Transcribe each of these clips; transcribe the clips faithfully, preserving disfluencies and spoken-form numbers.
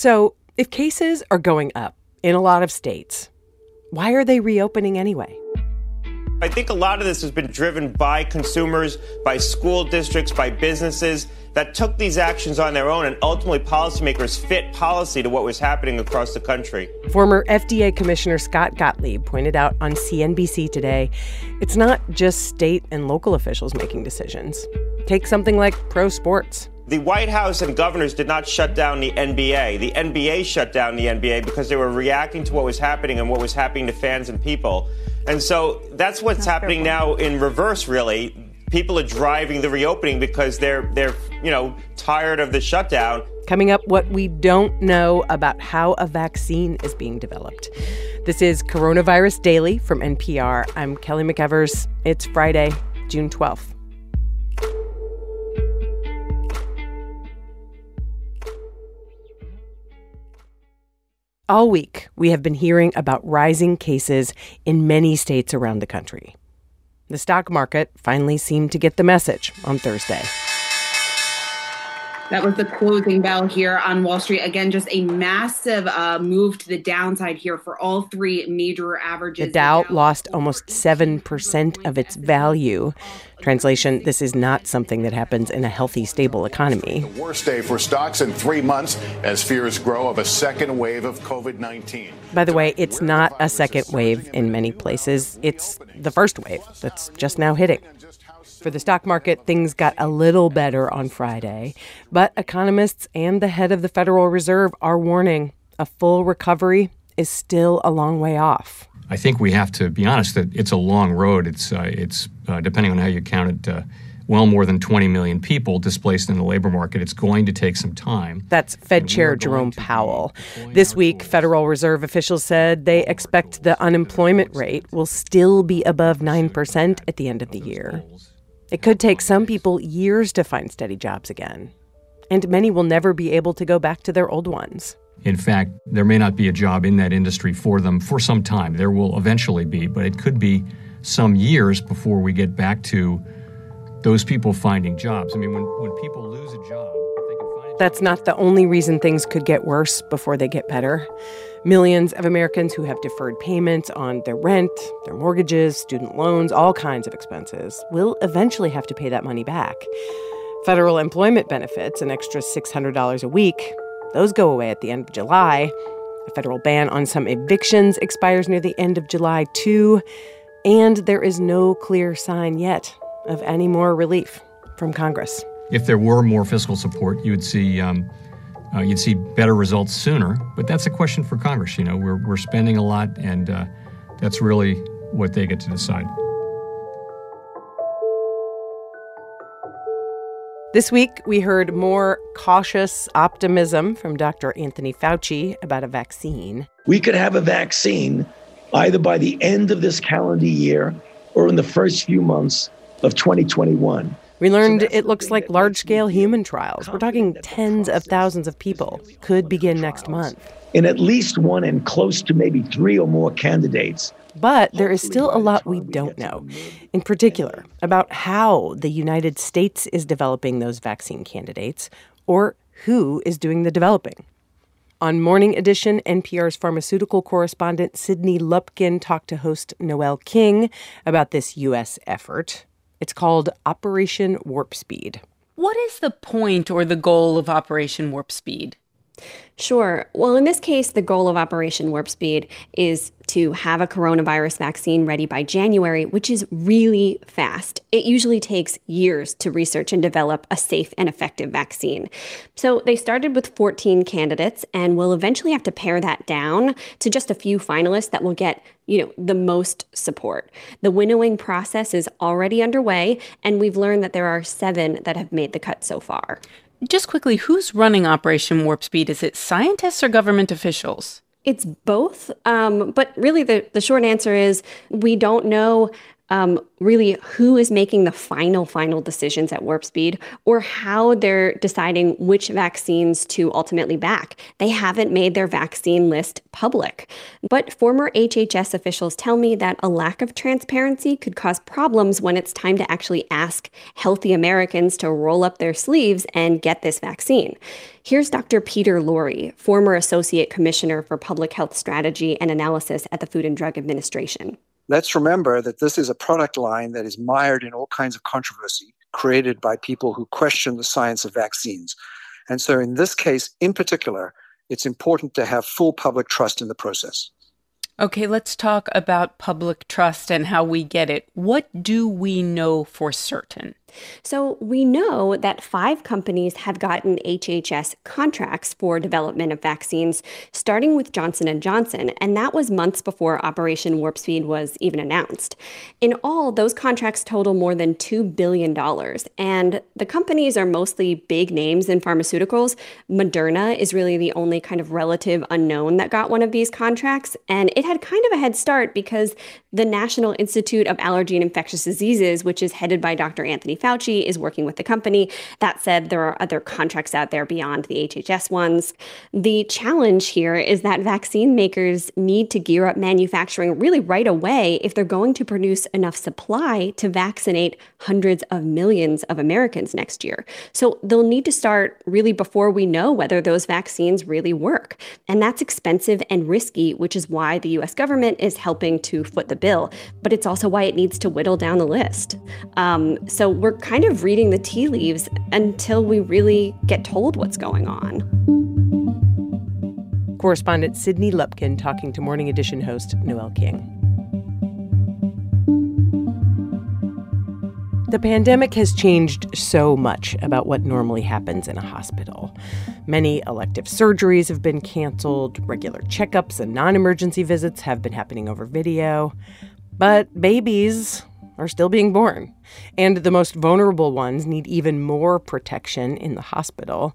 So if cases are going up in a lot of states, why are they reopening anyway? I think a lot of this has been driven by consumers, by school districts, by businesses that took these actions on their own, and ultimately policymakers fit policy to what was happening across the country. Former F D A Commissioner Scott Gottlieb pointed out on C N B C today, it's not just state and local officials making decisions. Take something like pro sports. The White House and governors did not shut down the N B A. The N B A shut down the N B A because they were reacting to what was happening and what was happening to fans and people. And so that's what's that's happening now in reverse, really. People are driving the reopening because they're, they're, you know, tired of the shutdown. Coming up, what we don't know about how a vaccine is being developed. This is Coronavirus Daily from N P R. I'm Kelly McEvers. It's Friday, June twelfth. All week, we have been hearing about rising cases in many states around the country. The stock market finally seemed to get the message on Thursday. That was the closing bell here on Wall Street. Again, just a massive uh, move to the downside here for all three major averages. The Dow lost almost seven percent of its value. Translation, this is not something that happens in a healthy, stable economy. The worst day for stocks in three months as fears grow of a second wave of COVID nineteen. By the way, it's not a second wave in many places. It's the first wave that's just now hitting. For the stock market, things got a little better on Friday, but economists and the head of the Federal Reserve are warning a full recovery is still a long way off. I think we have to be honest that it's a long road. It's, uh, it's uh, depending on how you count it, uh, well more than twenty million people displaced in the labor market. It's going to take some time. That's Fed Chair Jerome Powell. This week, Federal Reserve officials said they expect the unemployment rate will still be above nine percent at the end of the year. It could take some people years to find steady jobs again, and many will never be able to go back to their old ones. In fact, there may not be a job in that industry for them for some time. There will eventually be, but it could be some years before we get back to those people finding jobs. I mean, when, when people lose a job, they can find a job. That's not the only reason things could get worse before they get better. Millions of Americans who have deferred payments on their rent, their mortgages, student loans, all kinds of expenses, will eventually have to pay that money back. Federal employment benefits, an extra six hundred dollars a week, those go away at the end of July. A federal ban on some evictions expires near the end of July, too. And there is no clear sign yet of any more relief from Congress. If there were more fiscal support, you would see... Um Uh, you'd see better results sooner, but that's a question for Congress. You know, we're we're spending a lot, and uh, that's really what they get to decide. This week, we heard more cautious optimism from Doctor Anthony Fauci about a vaccine. We could have a vaccine either by the end of this calendar year or in the first few months of twenty twenty-one. We learned it looks like large-scale human trials, we're talking tens of thousands of people, could begin next month. In at least one and close to maybe three or more candidates. But there is still a lot we don't know, in particular about how the United States is developing those vaccine candidates or who is doing the developing. On Morning Edition, N P R's pharmaceutical correspondent Sydney Lupkin talked to host Noelle King about this U S effort. It's called Operation Warp Speed. What is the point or the goal of Operation Warp Speed? Sure. Well, in this case, the goal of Operation Warp Speed is to have a coronavirus vaccine ready by January, which is really fast. It usually takes years to research and develop a safe and effective vaccine. So they started with fourteen candidates and will eventually have to pare that down to just a few finalists that will get, you know, the most support. The winnowing process is already underway, and we've learned that there are seven that have made the cut so far. Just quickly, who's running Operation Warp Speed? Is it scientists or government officials? It's both. Um, but really, the, the short answer is we don't know um, really who is making the final, final decisions at warp speed or how they're deciding which vaccines to ultimately back. They haven't made their vaccine list public. But former H H S officials tell me that a lack of transparency could cause problems when it's time to actually ask healthy Americans to roll up their sleeves and get this vaccine. Here's Doctor Peter Lurie, former Associate Commissioner for Public Health Strategy and Analysis at the Food and Drug Administration. Let's remember that this is a product line that is mired in all kinds of controversy created by people who question the science of vaccines. And so in this case, in particular, it's important to have full public trust in the process. Okay, let's talk about public trust and how we get it. What do we know for certain? So we know that five companies have gotten H H S contracts for development of vaccines, starting with Johnson and Johnson, and that was months before Operation Warp Speed was even announced. In all, those contracts total more than two billion dollars, and the companies are mostly big names in pharmaceuticals. Moderna is really the only kind of relative unknown that got one of these contracts, and it had kind of a head start because the National Institute of Allergy and Infectious Diseases, which is headed by Doctor Anthony Fauci, is working with the company. That said, there are other contracts out there beyond the H H S ones. The challenge here is that vaccine makers need to gear up manufacturing really right away if they're going to produce enough supply to vaccinate hundreds of millions of Americans next year. So they'll need to start really before we know whether those vaccines really work. And that's expensive and risky, which is why the U S government is helping to foot the bill. But it's also why it needs to whittle down the list. Um, so we're kind of reading the tea leaves until we really get told what's going on. Correspondent Sydney Lupkin talking to Morning Edition host Noelle King. The pandemic has changed so much about what normally happens in a hospital. Many elective surgeries have been canceled. Regular checkups and non-emergency visits have been happening over video. But babies are still being born. And the most vulnerable ones need even more protection in the hospital.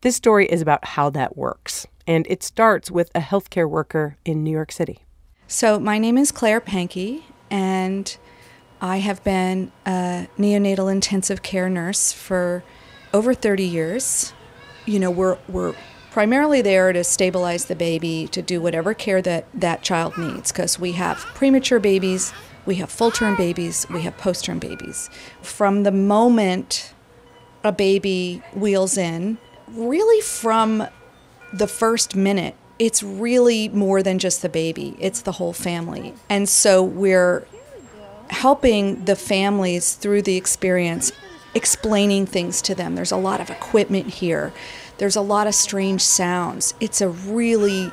This story is about how that works. And it starts with a healthcare worker in New York City. So my name is Claire Pankey, and I have been a neonatal intensive care nurse for over thirty years. You know, we're we're primarily there to stabilize the baby, to do whatever care that that child needs, because we have premature babies, we have full-term babies, we have post-term babies. From the moment a baby wheels in, really from the first minute, it's really more than just the baby, it's the whole family. And so we're helping the families through the experience, explaining things to them. There's a lot of equipment here. There's a lot of strange sounds. It's a really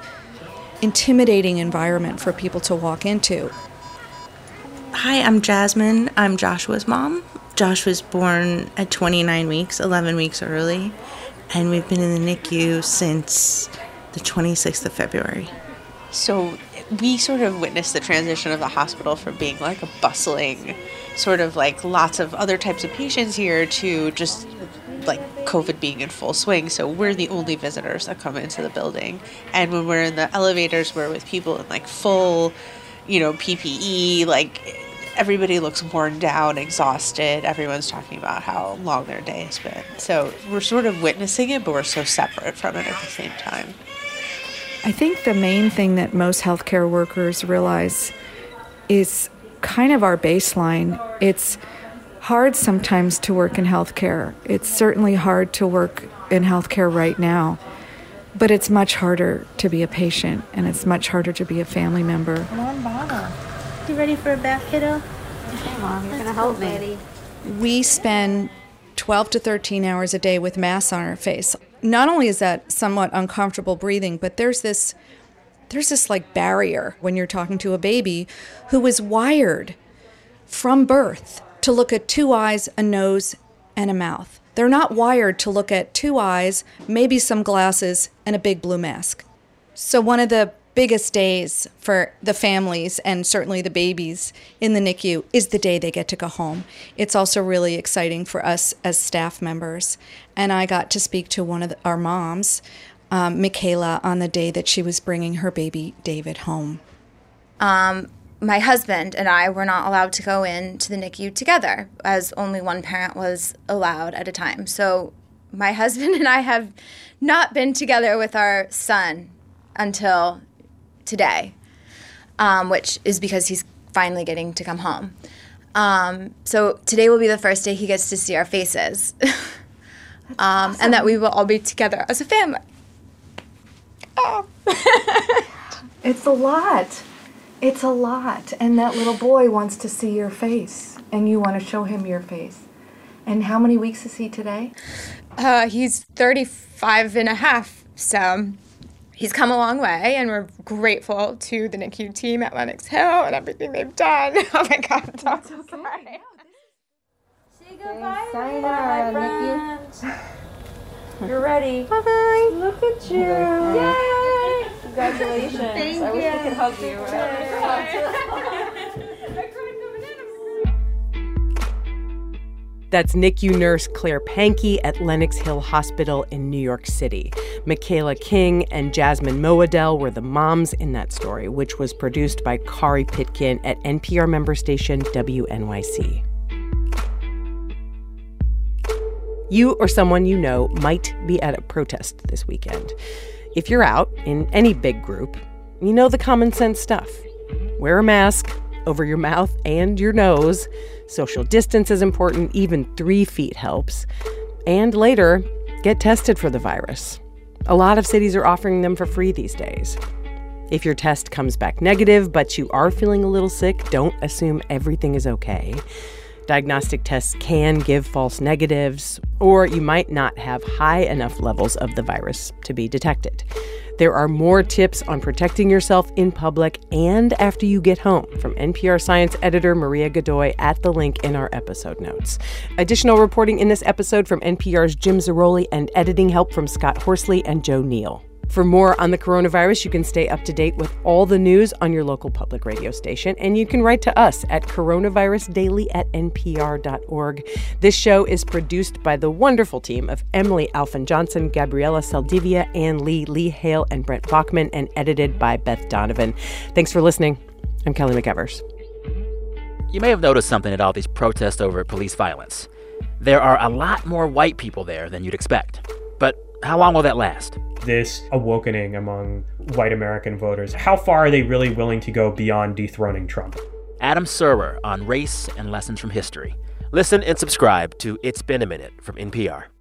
intimidating environment for people to walk into. Hi, I'm Jasmine. I'm Joshua's mom. Josh was born at twenty-nine weeks, eleven weeks early, and we've been in the N I C U since the twenty-sixth of February. So we sort of witnessed the transition of the hospital from being like a bustling, sort of like lots of other types of patients here to just like COVID being in full swing. So we're the only visitors that come into the building. And when we're in the elevators, we're with people in like full, you know, P P E, like everybody looks worn down, exhausted. Everyone's talking about how long their day has been. So we're sort of witnessing it, but we're so separate from it at the same time. I think the main thing that most healthcare workers realize is kind of our baseline. It's hard sometimes to work in healthcare. It's certainly hard to work in healthcare right now, but it's much harder to be a patient and it's much harder to be a family member. Come on, Mama. You ready for a bath, kiddo? Okay, Mom, you're going to help me. We spend twelve to thirteen hours a day with masks on our face. Not only is that somewhat uncomfortable breathing, but there's this there's this like barrier when you're talking to a baby who is wired from birth to look at two eyes, a nose, and a mouth. They're not wired to look at two eyes, maybe some glasses, and a big blue mask. So one of the biggest days for the families and certainly the babies in the N I C U is the day they get to go home. It's also really exciting for us as staff members. And I got to speak to one of the, our moms, um, Michaela, on the day that she was bringing her baby David home. Um, my husband and I were not allowed to go into the N I C U together, as only one parent was allowed at a time. So my husband and I have not been together with our son until today, um, which is because he's finally getting to come home. Um, so today will be the first day he gets to see our faces, um, awesome. And that we will all be together as a family. Oh. It's a lot. It's a lot, and that little boy wants to see your face, and you want to show him your face. And how many weeks is he today? Uh, he's thirty-five and a half, so he's come a long way, and we're grateful to the N I C U team at Lenox Hill and everything they've done. Oh my God, I'm That's so okay. sorry. No, this... Say goodbye, Say my friend. You're ready. Bye-bye. Look at you. Yay! Congratulations. Thank I you. Wish I could hug you. Right? That's N I C U nurse Claire Pankey at Lenox Hill Hospital in New York City. Michaela King and Jasmine Moedell were the moms in that story, which was produced by Kari Pitkin at N P R member station W N Y C. You or someone you know might be at a protest this weekend. If you're out in any big group, you know the common sense stuff. Wear a mask over your mouth and your nose. Social distance is important. Even three feet helps. And later, get tested for the virus. A lot of cities are offering them for free these days. If your test comes back negative, but you are feeling a little sick, don't assume everything is okay. Diagnostic tests can give false negatives, or you might not have high enough levels of the virus to be detected. There are more tips on protecting yourself in public and after you get home from N P R science editor Maria Godoy at the link in our episode notes. Additional reporting in this episode from N P R's Jim Zarroli and editing help from Scott Horsley and Joe Neal. For more on the coronavirus, you can stay up to date with all the news on your local public radio station, and you can write to us at coronavirus daily at N P R dot org. This show is produced by the wonderful team of Emily Alphen Johnson, Gabriela Saldivia, Ann Lee, Lee Hale, and Brent Bachman, and edited by Beth Donovan. Thanks for listening. I'm Kelly McEvers. You may have noticed something at all these protests over police violence. There are a lot more white people there than you'd expect. But how long will that last? This awakening among white American voters. How far are they really willing to go beyond dethroning Trump? Adam Serwer on race and lessons from history. Listen and subscribe to It's Been a Minute from N P R.